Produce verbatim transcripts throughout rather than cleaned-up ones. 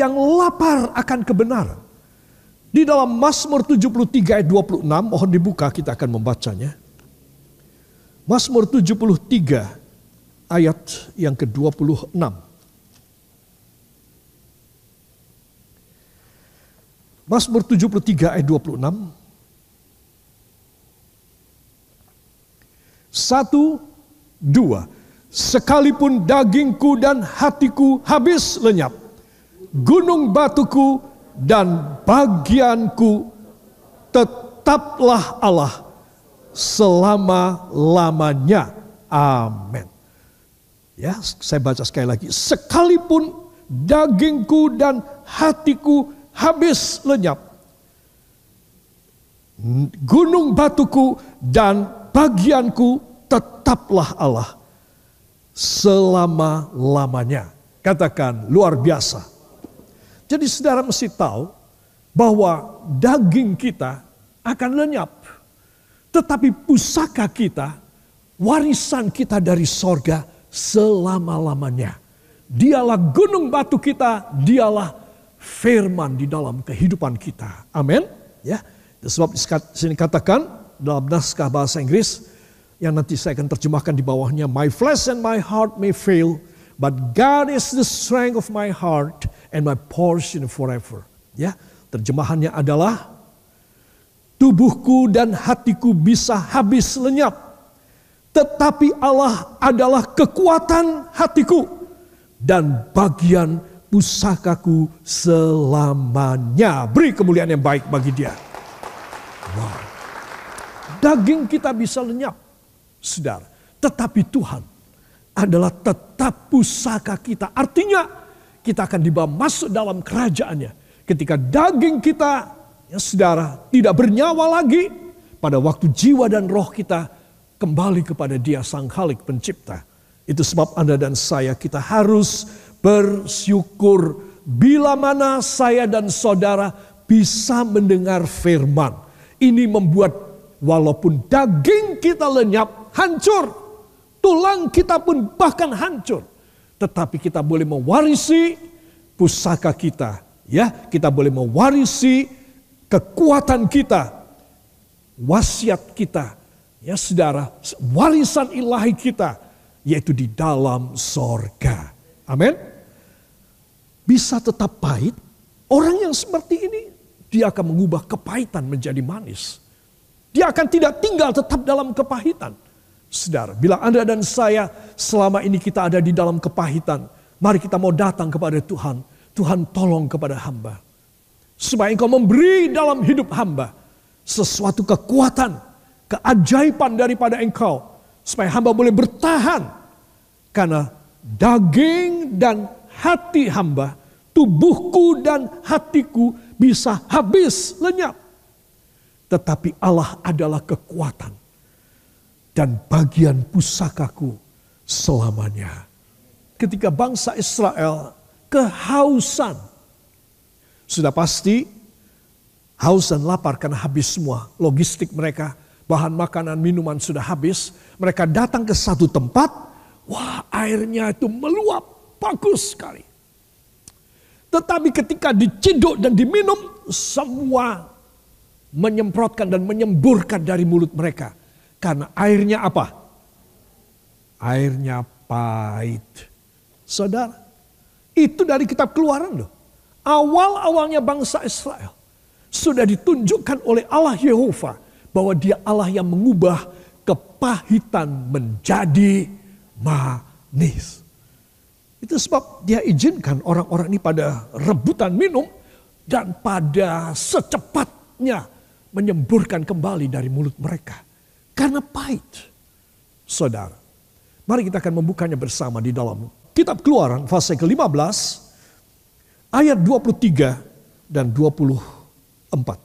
yang lapar akan kebenaran. Di dalam Mazmur tujuh puluh tiga ayat dua puluh enam, mohon dibuka, kita akan membacanya. Mazmur tujuh puluh tiga ayat yang ke dua puluh enam. Mazmur tujuh puluh tiga ayat dua puluh enam. Satu, dua. Sekalipun dagingku dan hatiku habis lenyap, gunung batuku dan bagianku, tetaplah Allah selama-lamanya. Amin. Ya, saya baca sekali lagi. Sekalipun dagingku dan hatiku habis lenyap, gunung batuku dan bagianku, tetaplah Allah selama-lamanya. Katakan luar biasa. Jadi saudara mesti tahu bahwa daging kita akan lenyap, tetapi pusaka kita, warisan kita dari sorga selama-lamanya. Dialah gunung batu kita, dialah firman di dalam kehidupan kita. Amin. Ya, sebab disini katakan dalam naskah bahasa Inggris yang nanti saya akan terjemahkan di bawahnya, my flesh and my heart may fail, but God is the strength of my heart and my portion forever. Ya, terjemahannya adalah tubuhku dan hatiku bisa habis lenyap, tetapi Allah adalah kekuatan hatiku dan bagian pusakaku selamanya. Beri kemuliaan yang baik bagi Dia. Wow. Daging kita bisa lenyap, saudara, tetapi Tuhan adalah tetap pusaka kita. Artinya kita akan dibawa masuk dalam kerajaannya. Ketika daging kita, ya saudara, tidak bernyawa lagi, pada waktu jiwa dan roh kita kembali kepada Dia Sang Khalik Pencipta. Itu sebab Anda dan saya, kita harus bersyukur bila mana saya dan saudara bisa mendengar firman. Ini membuat walaupun daging kita lenyap, hancur, tulang kita pun bahkan hancur, tetapi kita boleh mewarisi pusaka kita. Ya, kita boleh mewarisi kekuatan kita, wasiat kita, ya saudara, warisan ilahi kita, yaitu di dalam sorga. Amin. Bisa tetap pahit. Orang yang seperti ini, dia akan mengubah kepahitan menjadi manis. Dia akan tidak tinggal tetap dalam kepahitan. Saudara, bila Anda dan saya selama ini kita ada di dalam kepahitan, mari kita mau datang kepada Tuhan. Tuhan, tolong kepada hamba, supaya Engkau memberi dalam hidup hamba sesuatu kekuatan, keajaiban daripada Engkau, supaya hamba boleh bertahan. Karena daging dan hati hamba, tubuhku dan hatiku bisa habis lenyap, tetapi Allah adalah kekuatan dan bagian pusakaku selamanya. Ketika bangsa Israel kehausan, sudah pasti haus dan lapar karena habis semua logistik mereka, bahan makanan, minuman sudah habis. Mereka datang ke satu tempat, wah, airnya itu meluap, bagus sekali. Tetapi ketika diciduk dan diminum, semua menyemprotkan dan menyemburkan dari mulut mereka. Karena airnya apa? Airnya pahit. Saudara, itu dari kitab Keluaran loh. Awal-awalnya bangsa Israel sudah ditunjukkan oleh Allah Yehova bahwa Dia Allah yang mengubah kepahitan menjadi manis. Itu sebab Dia izinkan orang-orang ini pada rebutan minum dan pada secepatnya menyemburkan kembali dari mulut mereka. Karena pahit, saudara. Mari kita akan membukanya bersama di dalam kitab Keluaran fase ke lima belas ayat dua puluh tiga dan dua puluh empat.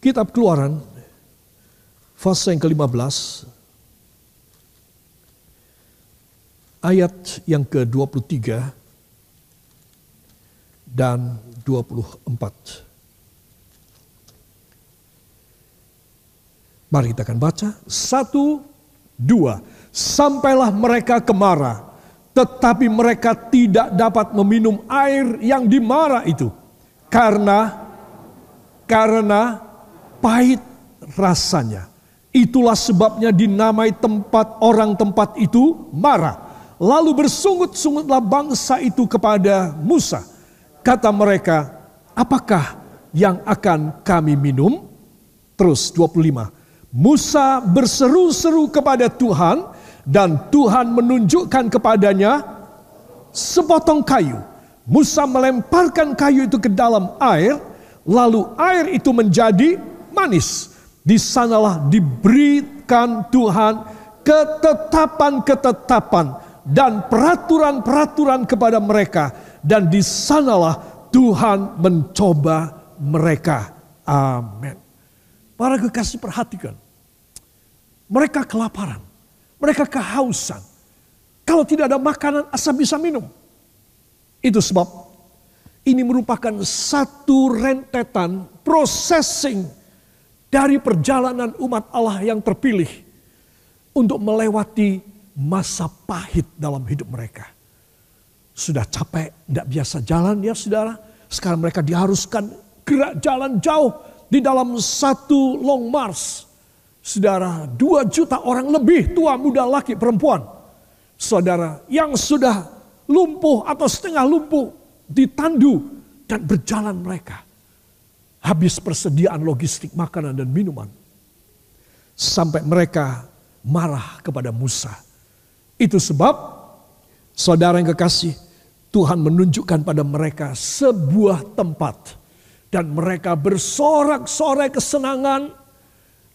Kitab Keluaran fase yang ke lima belas ayat yang ke dua puluh tiga dan dua puluh empat. Mari kita akan baca. Satu, Dua, sampailah mereka ke Mara, tetapi mereka tidak dapat meminum air yang di Mara itu, karena karena pahit rasanya. Itulah sebabnya dinamai tempat orang tempat itu Mara. Lalu bersungut-sungutlah bangsa itu kepada Musa. Kata mereka, apakah yang akan kami minum? Terus dua puluh lima. Musa berseru-seru kepada Tuhan dan Tuhan menunjukkan kepadanya sepotong kayu. Musa melemparkan kayu itu ke dalam air, lalu air itu menjadi manis. Di sanalah diberikan Tuhan ketetapan-ketetapan dan peraturan-peraturan kepada mereka, dan di sanalah Tuhan mencoba mereka. Amin. Para kekasih, perhatikan. Mereka kelaparan. Mereka kehausan. Kalau tidak ada makanan, asal bisa minum. Itu sebab ini merupakan satu rentetan processing dari perjalanan umat Allah yang terpilih untuk melewati masa pahit dalam hidup mereka. Sudah capek, tidak biasa jalan ya saudara. Sekarang mereka diharuskan gerak jalan jauh. Di dalam satu long march, saudara, dua juta orang lebih, tua, muda, laki, perempuan. Saudara, yang sudah lumpuh atau setengah lumpuh, ditandu dan berjalan mereka. Habis persediaan logistik makanan dan minuman. Sampai mereka marah kepada Musa. Itu sebab, saudara yang kekasih, Tuhan menunjukkan pada mereka sebuah tempat. Dan mereka bersorak-sorai kesenangan.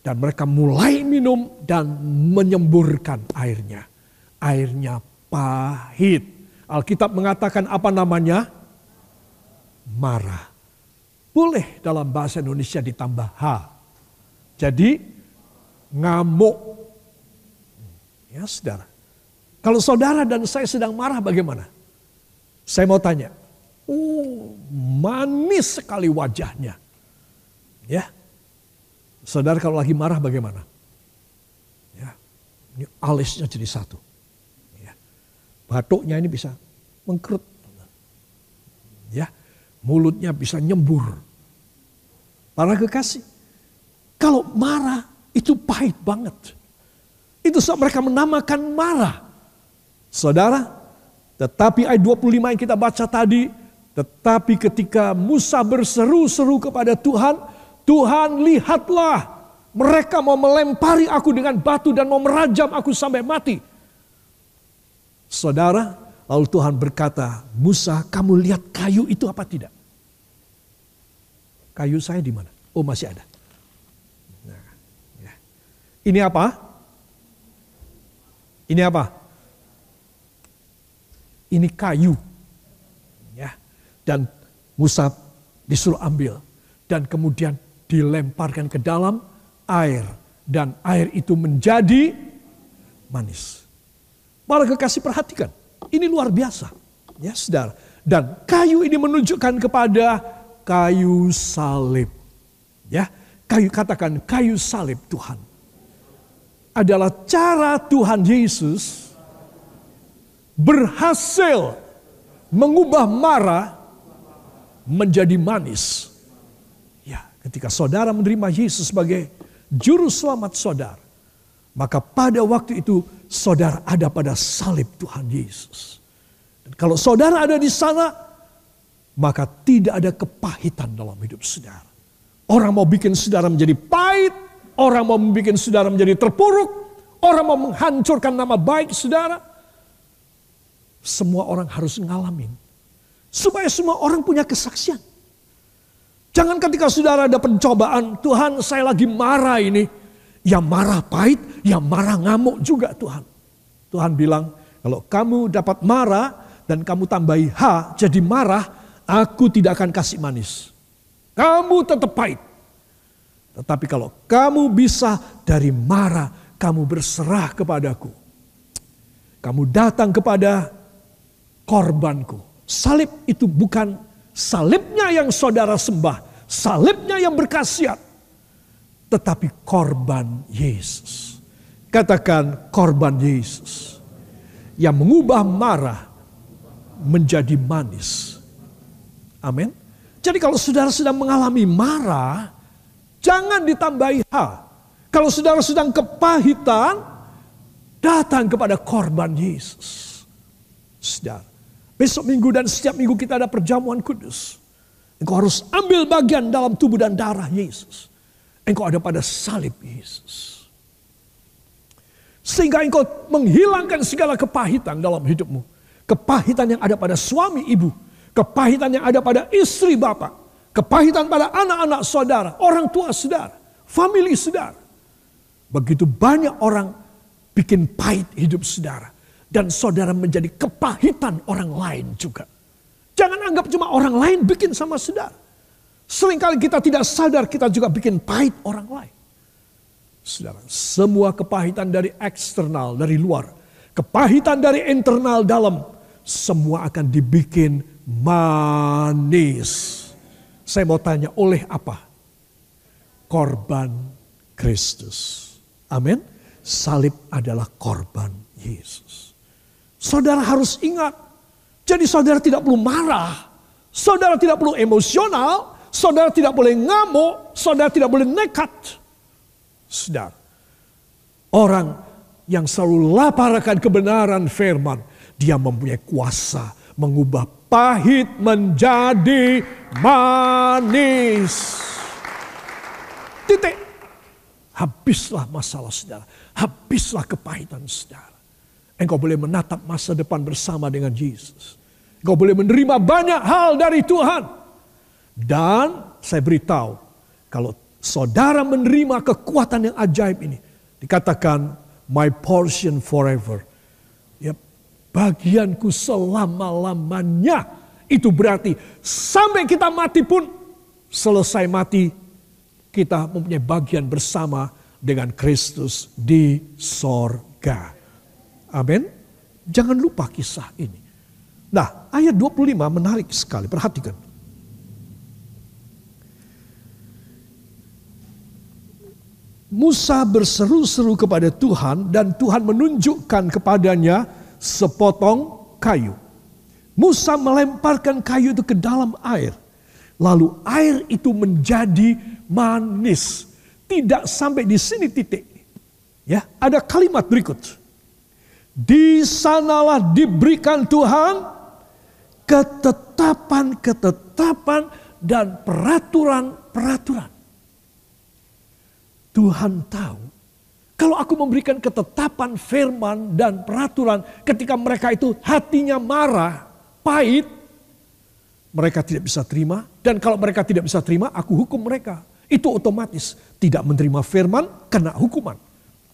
Dan mereka mulai minum dan menyemburkan airnya. Airnya pahit. Alkitab mengatakan apa namanya? Mara. Boleh dalam bahasa Indonesia ditambah H. Jadi ngamuk. Ya saudara. Kalau saudara dan saya sedang marah bagaimana? Saya mau tanya. Oh, manis sekali wajahnya. Ya. Saudara kalau lagi marah bagaimana? Ya. Ini alisnya jadi satu. Ya. Batuknya ini bisa mengkerut. Ya. Mulutnya bisa nyembur. Para kekasih, kalau marah itu pahit banget. Itu sebab mereka menamakan marah. Saudara, tetapi ayat dua puluh lima yang kita baca tadi, tetapi ketika Musa berseru-seru kepada Tuhan, Tuhan lihatlah mereka mau melempari aku dengan batu dan mau merajam aku sampai mati. Saudara, lalu Tuhan berkata, Musa, kamu lihat kayu itu apa tidak? Kayu saya di mana? Oh, masih ada. Nah, ya. Ini apa? Ini apa? Ini kayu. Dan Musa disuruh ambil. Dan kemudian dilemparkan ke dalam air. Dan air itu menjadi manis. Para kekasih, perhatikan. Ini luar biasa. Ya saudara. Dan kayu ini menunjukkan kepada kayu salib. Ya, kayu, katakan kayu salib Tuhan. Adalah cara Tuhan Yesus berhasil mengubah marah menjadi manis. Ya, ketika saudara menerima Yesus sebagai juru selamat saudara, maka pada waktu itu saudara ada pada salib Tuhan Yesus. Dan kalau saudara ada di sana, maka tidak ada kepahitan dalam hidup saudara. Orang mau bikin saudara menjadi pahit, orang mau bikin saudara menjadi terpuruk, orang mau menghancurkan nama baik saudara. Semua orang harus ngalamin. Supaya semua orang punya kesaksian. Jangan ketika saudara ada pencobaan, Tuhan saya lagi marah ini. Ya marah pahit, ya marah ngamuk juga Tuhan. Tuhan bilang, kalau kamu dapat marah dan kamu tambahi H jadi marah, aku tidak akan kasih manis. Kamu tetap pahit. Tetapi kalau kamu bisa dari marah, kamu berserah kepadaku. Kamu datang kepada korbanku. Salib itu bukan salibnya yang saudara sembah. Salibnya yang berkhasiat. Tetapi korban Yesus. Katakan korban Yesus yang mengubah marah menjadi manis. Amin. Jadi kalau saudara sedang mengalami marah, jangan ditambahi hal. Kalau saudara sedang kepahitan, datang kepada korban Yesus. Saudara, besok minggu dan setiap minggu kita ada perjamuan kudus. Engkau harus ambil bagian dalam tubuh dan darah Yesus. Engkau ada pada salib Yesus. Sehingga engkau menghilangkan segala kepahitan dalam hidupmu. Kepahitan yang ada pada suami ibu. Kepahitan yang ada pada istri bapak. Kepahitan pada anak-anak saudara. Orang tua saudara. Famili saudara. Begitu banyak orang bikin pahit hidup saudara. Dan saudara menjadi kepahitan orang lain juga. Jangan anggap cuma orang lain bikin sama saudara. Seringkali kita tidak sadar kita juga bikin pahit orang lain. Saudara, semua kepahitan dari eksternal, dari luar. Kepahitan dari internal dalam. Semua akan dibikin manis. Saya mau tanya, oleh apa? Korban Kristus. Amin. Salib adalah korban Yesus. Saudara harus ingat. Jadi saudara tidak perlu marah. Saudara tidak perlu emosional. Saudara tidak boleh ngamuk. Saudara tidak boleh nekat. Saudara. Orang yang selalu lapar akan kebenaran firman. Dia mempunyai kuasa mengubah pahit menjadi manis. Titik. Habislah masalah saudara. Habislah kepahitan saudara. Engkau boleh menatap masa depan bersama dengan Yesus. Engkau boleh menerima banyak hal dari Tuhan. Dan saya beritahu, kalau saudara menerima kekuatan yang ajaib ini, dikatakan my portion forever. Yep. Bagianku selama-lamanya. Itu berarti sampai kita mati pun, selesai mati, kita mempunyai bagian bersama dengan Kristus di sorga. Amin. Jangan lupa kisah ini. Nah, ayat dua puluh lima menarik sekali. Perhatikan. Musa berseru-seru kepada Tuhan dan Tuhan menunjukkan kepadanya sepotong kayu. Musa melemparkan kayu itu ke dalam air. Lalu air itu menjadi manis. Tidak sampai di sini titik. Ya, ada kalimat berikut. Di sanalah diberikan Tuhan ketetapan-ketetapan dan peraturan-peraturan. Tuhan tahu, kalau aku memberikan ketetapan firman dan peraturan ketika mereka itu hatinya marah, pahit, mereka tidak bisa terima. Dan kalau mereka tidak bisa terima, aku hukum mereka. Itu otomatis. Tidak menerima firman, kena hukuman.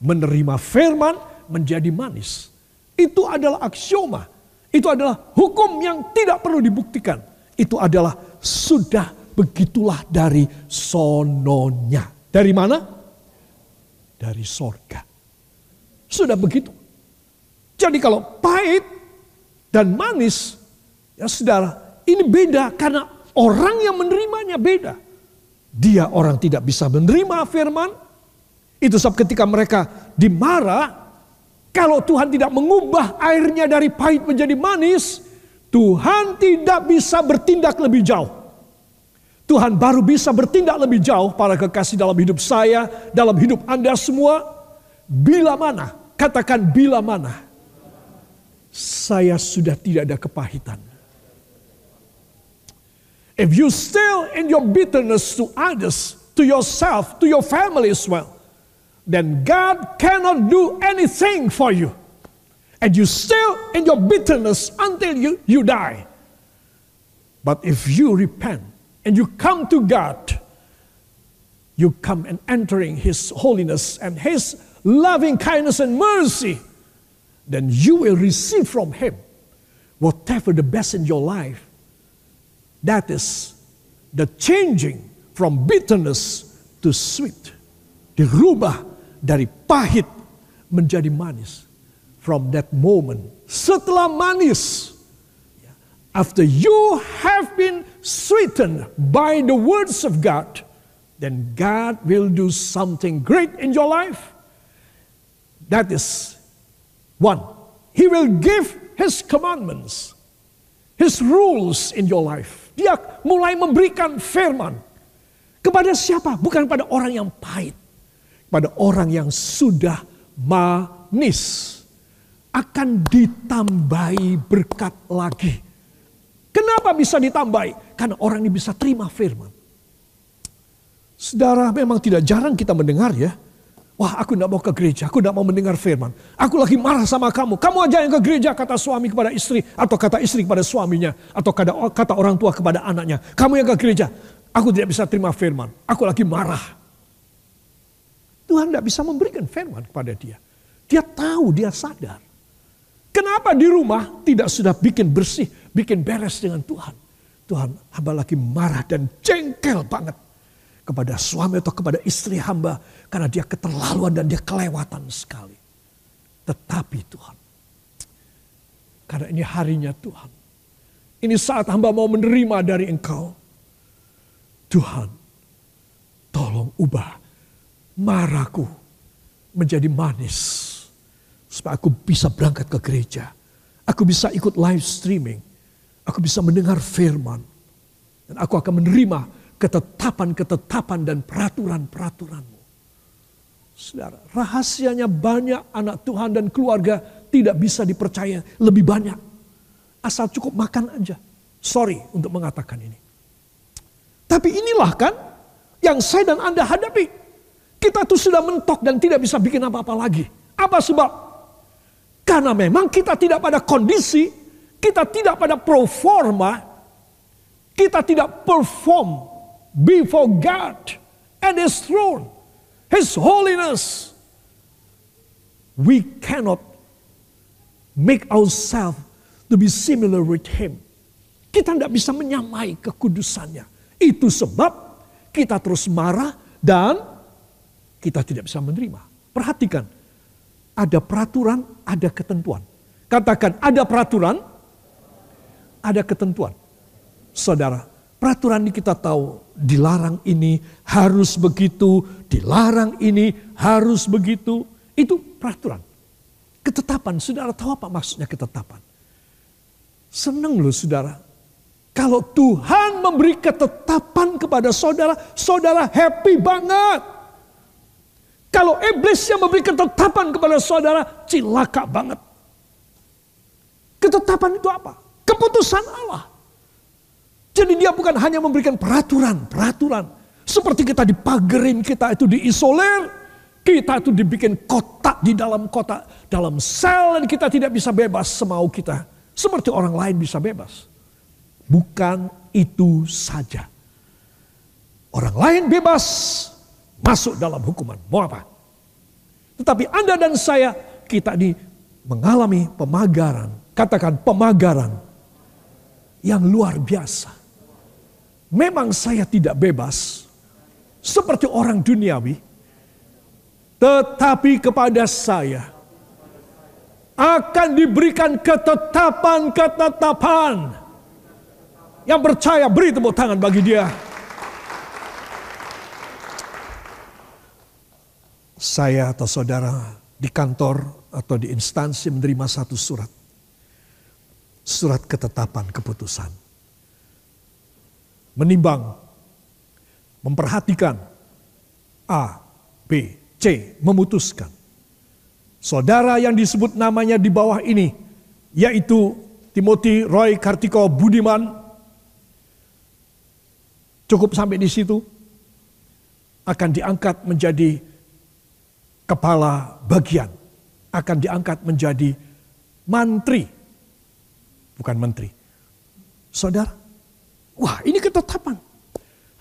Menerima firman, menjadi manis. Itu adalah aksioma. Itu adalah hukum yang tidak perlu dibuktikan. Itu adalah sudah begitulah dari sononya. Dari mana? Dari sorga. Sudah begitu. Jadi kalau pahit dan manis, ya saudara, ini beda karena orang yang menerimanya beda. Dia orang tidak bisa menerima firman. Itu sebab ketika mereka dimarah, kalau Tuhan tidak mengubah airnya dari pahit menjadi manis, Tuhan tidak bisa bertindak lebih jauh. Tuhan baru bisa bertindak lebih jauh, para kekasih, dalam hidup saya, dalam hidup Anda semua. Bila mana? Katakan bila mana? Saya sudah tidak ada kepahitan. If you still in your bitterness to others, to yourself, to your family as well, then God cannot do anything for you. And you still in your bitterness until you, you die. But if you repent and you come to God, you come and entering His holiness and His loving kindness and mercy, then you will receive from Him whatever the best in your life. That is the changing from bitterness to sweet. Dirubah dari pahit menjadi manis. From that moment, setelah manis, after you have been sweetened by the words of God, then God will do something great in your life. That is one. He will give His commandments, His rules in your life. Dia mulai memberikan firman. Kepada siapa? Bukan pada orang yang pahit. Pada orang yang sudah manis. Akan ditambahi berkat lagi. Kenapa bisa ditambahi? Karena orang ini bisa terima firman. Saudara, memang tidak jarang kita mendengar ya. Wah, aku tidak mau ke gereja, aku tidak mau mendengar firman. Aku lagi marah sama kamu. Kamu aja yang ke gereja, kata suami kepada istri. Atau kata istri kepada suaminya. Atau kata orang tua kepada anaknya. Kamu yang ke gereja. Aku tidak bisa terima firman. Aku lagi marah. Tuhan tidak bisa memberikan firman kepada dia. Dia tahu, dia sadar. Kenapa di rumah tidak sudah bikin bersih, bikin beres dengan Tuhan? Tuhan, hamba lagi marah dan jengkel banget kepada suami atau kepada istri hamba karena dia keterlaluan dan dia kelewatan sekali. Tetapi Tuhan, karena ini harinya Tuhan. Ini saat hamba mau menerima dari Engkau. Tuhan, tolong ubah marahku menjadi manis. Supaya aku bisa berangkat ke gereja. Aku bisa ikut live streaming. Aku bisa mendengar firman. Dan aku akan menerima ketetapan-ketetapan dan peraturan-peraturan-Mu. Saudara, rahasianya banyak anak Tuhan dan keluarga tidak bisa dipercaya. Lebih banyak. Asal cukup makan aja. Sorry untuk mengatakan ini. Tapi inilah kan yang saya dan Anda hadapi. Kita tuh sudah mentok dan tidak bisa bikin apa-apa lagi. Apa sebab? Karena memang kita tidak pada kondisi, kita tidak pada proforma, kita tidak perform before God and His throne, His holiness. We cannot make ourselves to be similar with Him. Kita tidak bisa menyamai kekudusannya. Itu sebab kita terus marah dan kita tidak bisa menerima. Perhatikan, ada peraturan, ada ketentuan. Katakan, ada peraturan, ada ketentuan. Saudara, peraturan ini kita tahu, dilarang ini harus begitu, dilarang ini harus begitu. Itu peraturan. Ketetapan, saudara tahu apa maksudnya ketetapan? Senang loh saudara. Kalau Tuhan memberi ketetapan kepada saudara, saudara happy banget. Kalau iblis yang memberi ketetapan kepada saudara, cilaka banget. Ketetapan itu apa? Keputusan Allah. Jadi dia bukan hanya memberikan peraturan-peraturan. Seperti kita dipagerin, kita itu diisolir. Kita itu dibikin kotak di dalam kotak, dalam sel, dan kita tidak bisa bebas semau kita. Seperti orang lain bisa bebas. Bukan itu saja. Orang lain bebas, masuk dalam hukuman. Mau apa? Tetapi Anda dan saya, kita ini mengalami pemagaran. Katakan pemagaran yang luar biasa. Memang saya tidak bebas seperti orang duniawi. Tetapi kepada saya akan diberikan ketetapan-ketetapan. Yang percaya beri tepuk tangan bagi dia. Saya atau saudara di kantor atau di instansi menerima satu surat. Surat ketetapan keputusan. Menimbang, memperhatikan, A, B, C, memutuskan. Saudara yang disebut namanya di bawah ini, yaitu Timothy Roy Kartiko Budiman. Cukup sampai di situ. Akan diangkat menjadi kepala bagian, akan diangkat menjadi mantri, bukan menteri. Saudara, wah ini ketetapan.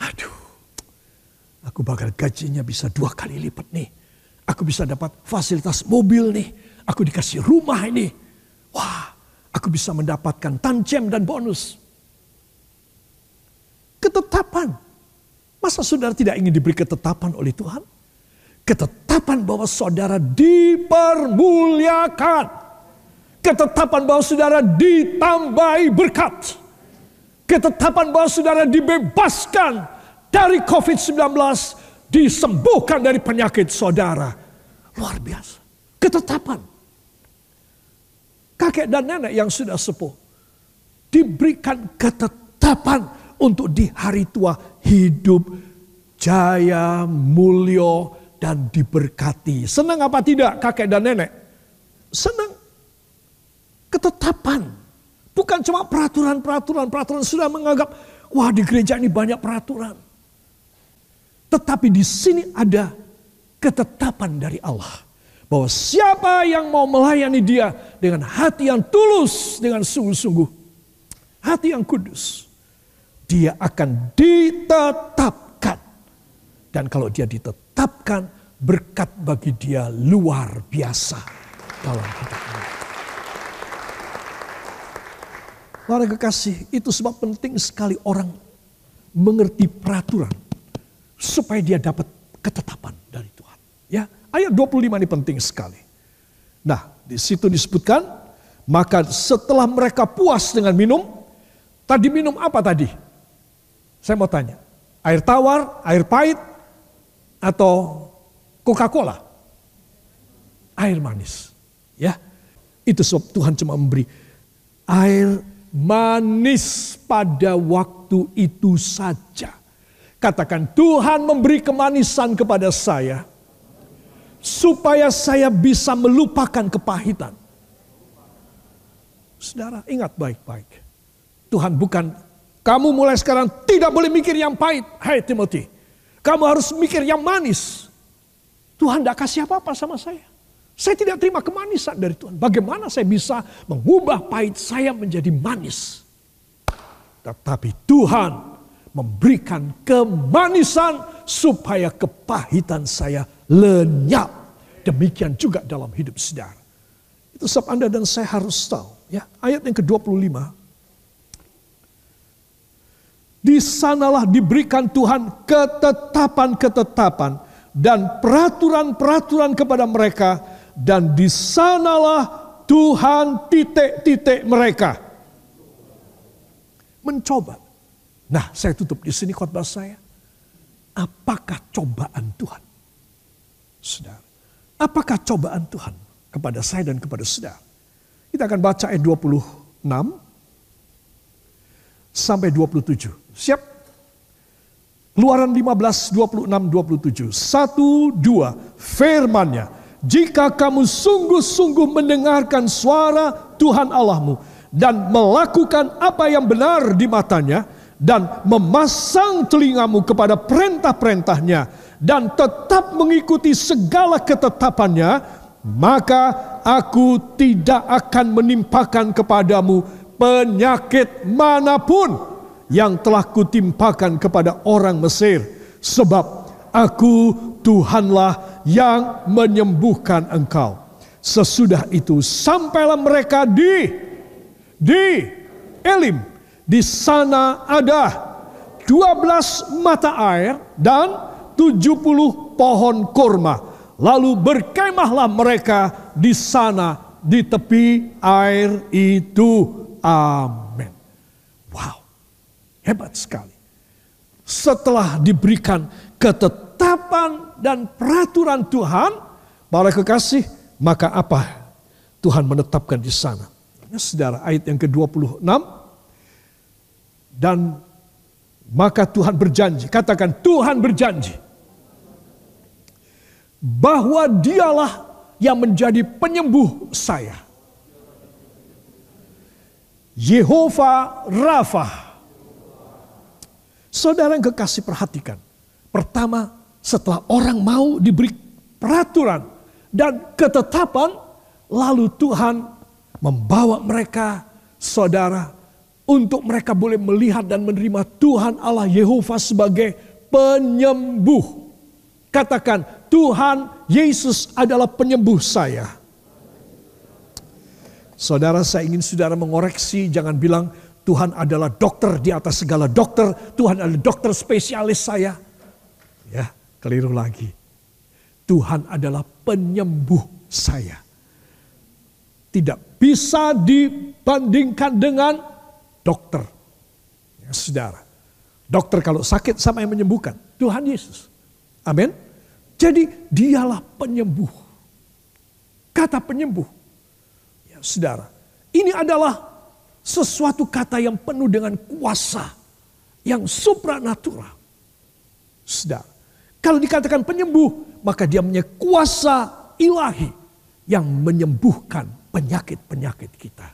Aduh, aku bakal gajinya bisa dua kali lipat nih. Aku bisa dapat fasilitas mobil nih. Aku dikasih rumah ini. Wah, aku bisa mendapatkan tancem dan bonus. Ketetapan. Masa saudara tidak ingin diberi ketetapan oleh Tuhan? Ketetapan bahwa saudara dipermuliakan. Ketetapan bahwa saudara ditambahi berkat. Ketetapan bahwa saudara dibebaskan dari covid sembilan belas. Disembuhkan dari penyakit saudara. Luar biasa. ketetapan. Kakek dan nenek yang sudah sepuh diberikan ketetapan untuk di hari tua hidup jaya, mulyo, dan diberkati. Senang apa tidak kakek dan nenek? Senang. Ketetapan. Bukan cuma peraturan-peraturan. Peraturan sudah menganggap, wah di gereja ini banyak peraturan. Tetapi di sini ada ketetapan dari Allah. Bahwa siapa yang mau melayani dia dengan hati yang tulus, dengan sungguh-sungguh. Hati yang kudus. Dia akan ditetapkan. Dan kalau dia ditetapkan, berkat bagi dia luar biasa dalam hidupnya. Para kekasih, itu sebab penting sekali orang mengerti peraturan supaya dia dapat ketetapan dari Tuhan. Ya, ayat dua puluh lima ini penting sekali. Nah, di situ disebutkan, maka setelah mereka puas dengan minum, tadi minum apa tadi? Saya mau tanya, air tawar, air pahit, atau Coca-Cola? Air manis. Ya, itu sebab Tuhan cuma memberi air manis pada waktu itu saja. Katakan, Tuhan memberi kemanisan kepada saya, supaya saya bisa melupakan kepahitan. Saudara, ingat baik-baik. Tuhan bukan... Kamu mulai sekarang tidak boleh mikir yang pahit. Hai Timothy, kamu harus mikir yang manis. Tuhan tidak kasih apa-apa sama saya. Saya tidak terima kemanisan dari Tuhan. Bagaimana saya bisa mengubah pahit saya menjadi manis? Tetapi Tuhan memberikan kemanisan supaya kepahitan saya lenyap. Demikian juga dalam hidup saudara. Itu sebab Anda dan saya harus tahu. Ya, ayat yang ke dua puluh lima. Di sanalah diberikan Tuhan ketetapan-ketetapan dan peraturan-peraturan kepada mereka. Dan di sanalah Tuhan titik-titik mereka. Mencoba. Nah, saya tutup di sini khotbah saya. Apakah cobaan Tuhan? Saudara, apakah cobaan Tuhan kepada saya dan kepada saudara? Kita akan baca ayat dua puluh enam sampai dua puluh tujuh. Siap? Keluaran lima belas, dua puluh enam, dua puluh tujuh. Satu, dua, firman-Nya. Jika kamu sungguh-sungguh mendengarkan suara Tuhan Allahmu dan melakukan apa yang benar di matanya dan memasang telingamu kepada perintah-perintah-Nya dan tetap mengikuti segala ketetapannya, maka aku tidak akan menimpakan kepadamu penyakit manapun yang telah kutimpakan kepada orang Mesir. Sebab aku Tuhanlah yang menyembuhkan engkau. Sesudah itu sampailah mereka di, di Elim. Di sana ada dua belas mata air dan tujuh puluh pohon kurma. Lalu berkemahlah mereka di sana di tepi air itu. Amin. Wow. Hebat sekali. Setelah diberikan ketetapan dan peraturan Tuhan, para kekasih, maka apa Tuhan menetapkan di sana? Ya, saudara, ayat yang ke dua puluh enam. Dan maka Tuhan berjanji, katakan Tuhan berjanji, bahwa dialah yang menjadi penyembuh saya. Yehova Rafa. Saudara yang kekasih perhatikan. Pertama, setelah orang mau diberi peraturan dan ketetapan, lalu Tuhan membawa mereka, saudara, untuk mereka boleh melihat dan menerima Tuhan Allah Yehova sebagai penyembuh. Katakan, Tuhan Yesus adalah penyembuh saya. Saudara, saya ingin saudara mengoreksi, jangan bilang, Tuhan adalah dokter di atas segala dokter. Tuhan adalah dokter spesialis saya. Ya, keliru lagi. Tuhan adalah penyembuh saya. Tidak bisa dibandingkan dengan dokter. Ya, saudara. Dokter kalau sakit sama yang menyembuhkan. Tuhan Yesus. Amin. Jadi dialah penyembuh. kata penyembuh. Ya, saudara, ini adalah sesuatu kata yang penuh dengan kuasa, yang supranatural. Saudara, kalau dikatakan penyembuh, maka dia punya kuasa ilahi yang menyembuhkan penyakit-penyakit kita.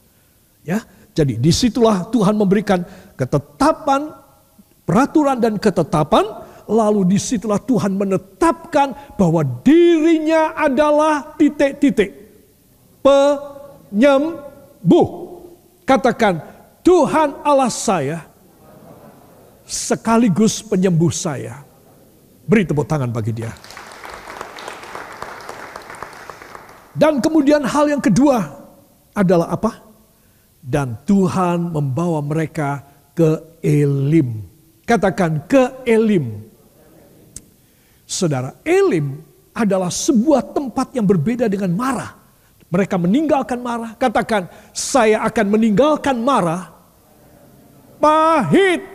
Ya, jadi disitulah Tuhan memberikan ketetapan, peraturan dan ketetapan. Lalu disitulah Tuhan menetapkan bahwa dirinya adalah titik-titik penyembuh. Katakan, Tuhan Allah saya sekaligus penyembuh saya. Beri tepuk tangan bagi dia. Dan kemudian hal yang kedua adalah apa? Dan Tuhan membawa mereka ke Elim. Katakan, ke Elim. Saudara, Elim adalah sebuah tempat yang berbeda dengan Mara. Mereka meninggalkan Mara. Katakan, saya akan meninggalkan Mara pahit.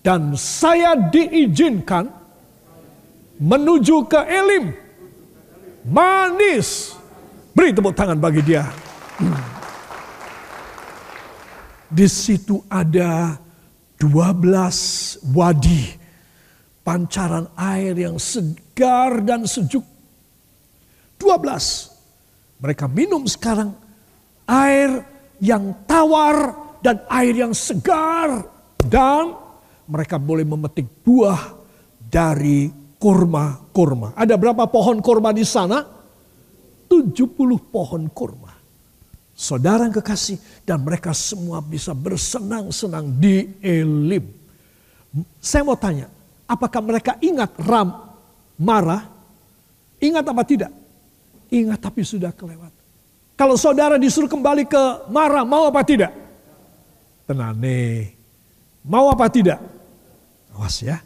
Dan saya diizinkan menuju ke Elim manis. Beri tepuk tangan bagi dia. Di situ ada dua belas wadi. Pancaran air yang segar dan sejuk. dua belas. Mereka minum sekarang air yang tawar dan air yang segar. Dan mereka boleh memetik buah dari kurma-kurma. Ada berapa pohon kurma di sana? tujuh puluh pohon kurma. Saudara yang kekasih, dan mereka semua bisa bersenang-senang di Elim. Saya mau tanya. Apakah mereka ingat Ram, Mara? Ingat apa tidak? Ingat, tapi sudah kelewat. Kalau saudara disuruh kembali ke Mara, mau apa tidak? Tenane. Mau apa tidak? Awas ya.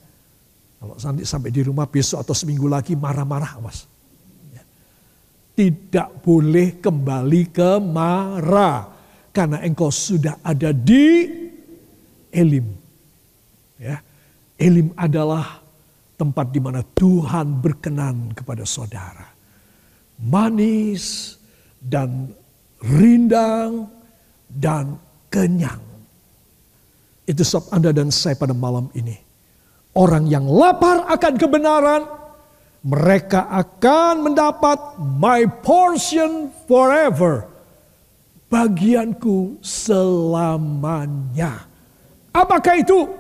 Kalau nanti sampai di rumah besok atau seminggu lagi marah-marah, awas. Tidak boleh kembali ke Mara. Karena engkau sudah ada di Elim. Ya. Elim adalah tempat di mana Tuhan berkenan kepada saudara. Manis dan rindang dan kenyang. Itu sebab Anda dan saya pada malam ini. Orang yang lapar akan kebenaran, mereka akan mendapat my portion forever. Bagianku selamanya. Apakah itu?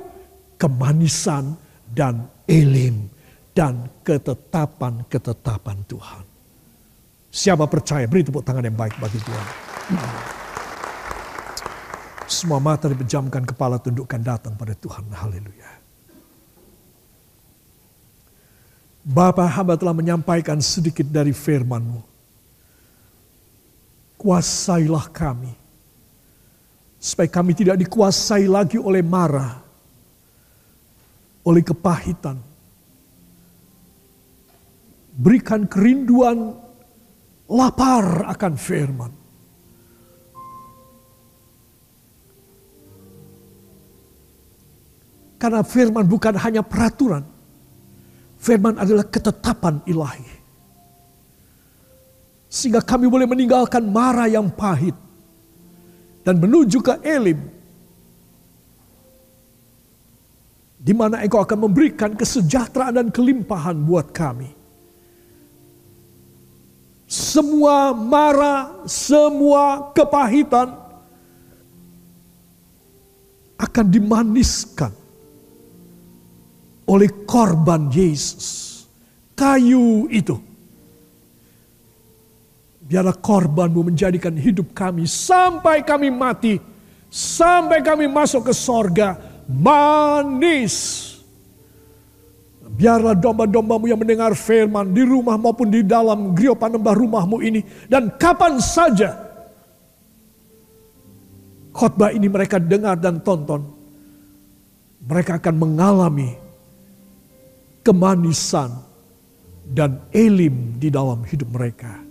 Kemanisan dan Elim dan ketetapan-ketetapan Tuhan. Siapa percaya? Beri tepuk tangan yang baik bagi Tuhan. Semua mata dipejamkan, kepala tundukkan, datang pada Tuhan. Haleluya. Bapa, hamba telah menyampaikan sedikit dari firman-Mu. Kuasailah kami, supaya kami tidak dikuasai lagi oleh marah, oleh kepahitan. Berikan kerinduan lapar akan firman. Karena firman bukan hanya peraturan. Firman adalah ketetapan ilahi. Sehingga kami boleh meninggalkan mara yang pahit dan menuju ke Elim, di mana Engkau akan memberikan kesejahteraan dan kelimpahan buat kami. Semua mara, semua kepahitan akan dimaniskan oleh korban Yesus. Kayu itu. Biarlah korban-Mu menjadikan hidup kami sampai kami mati, sampai kami masuk ke sorga. Manis. Biarlah domba-domba-Mu yang mendengar firman di rumah maupun di dalam griya panembah rumah-Mu ini, dan kapan saja khotbah ini mereka dengar dan tonton, mereka akan mengalami kemanisan dan Elim di dalam hidup mereka.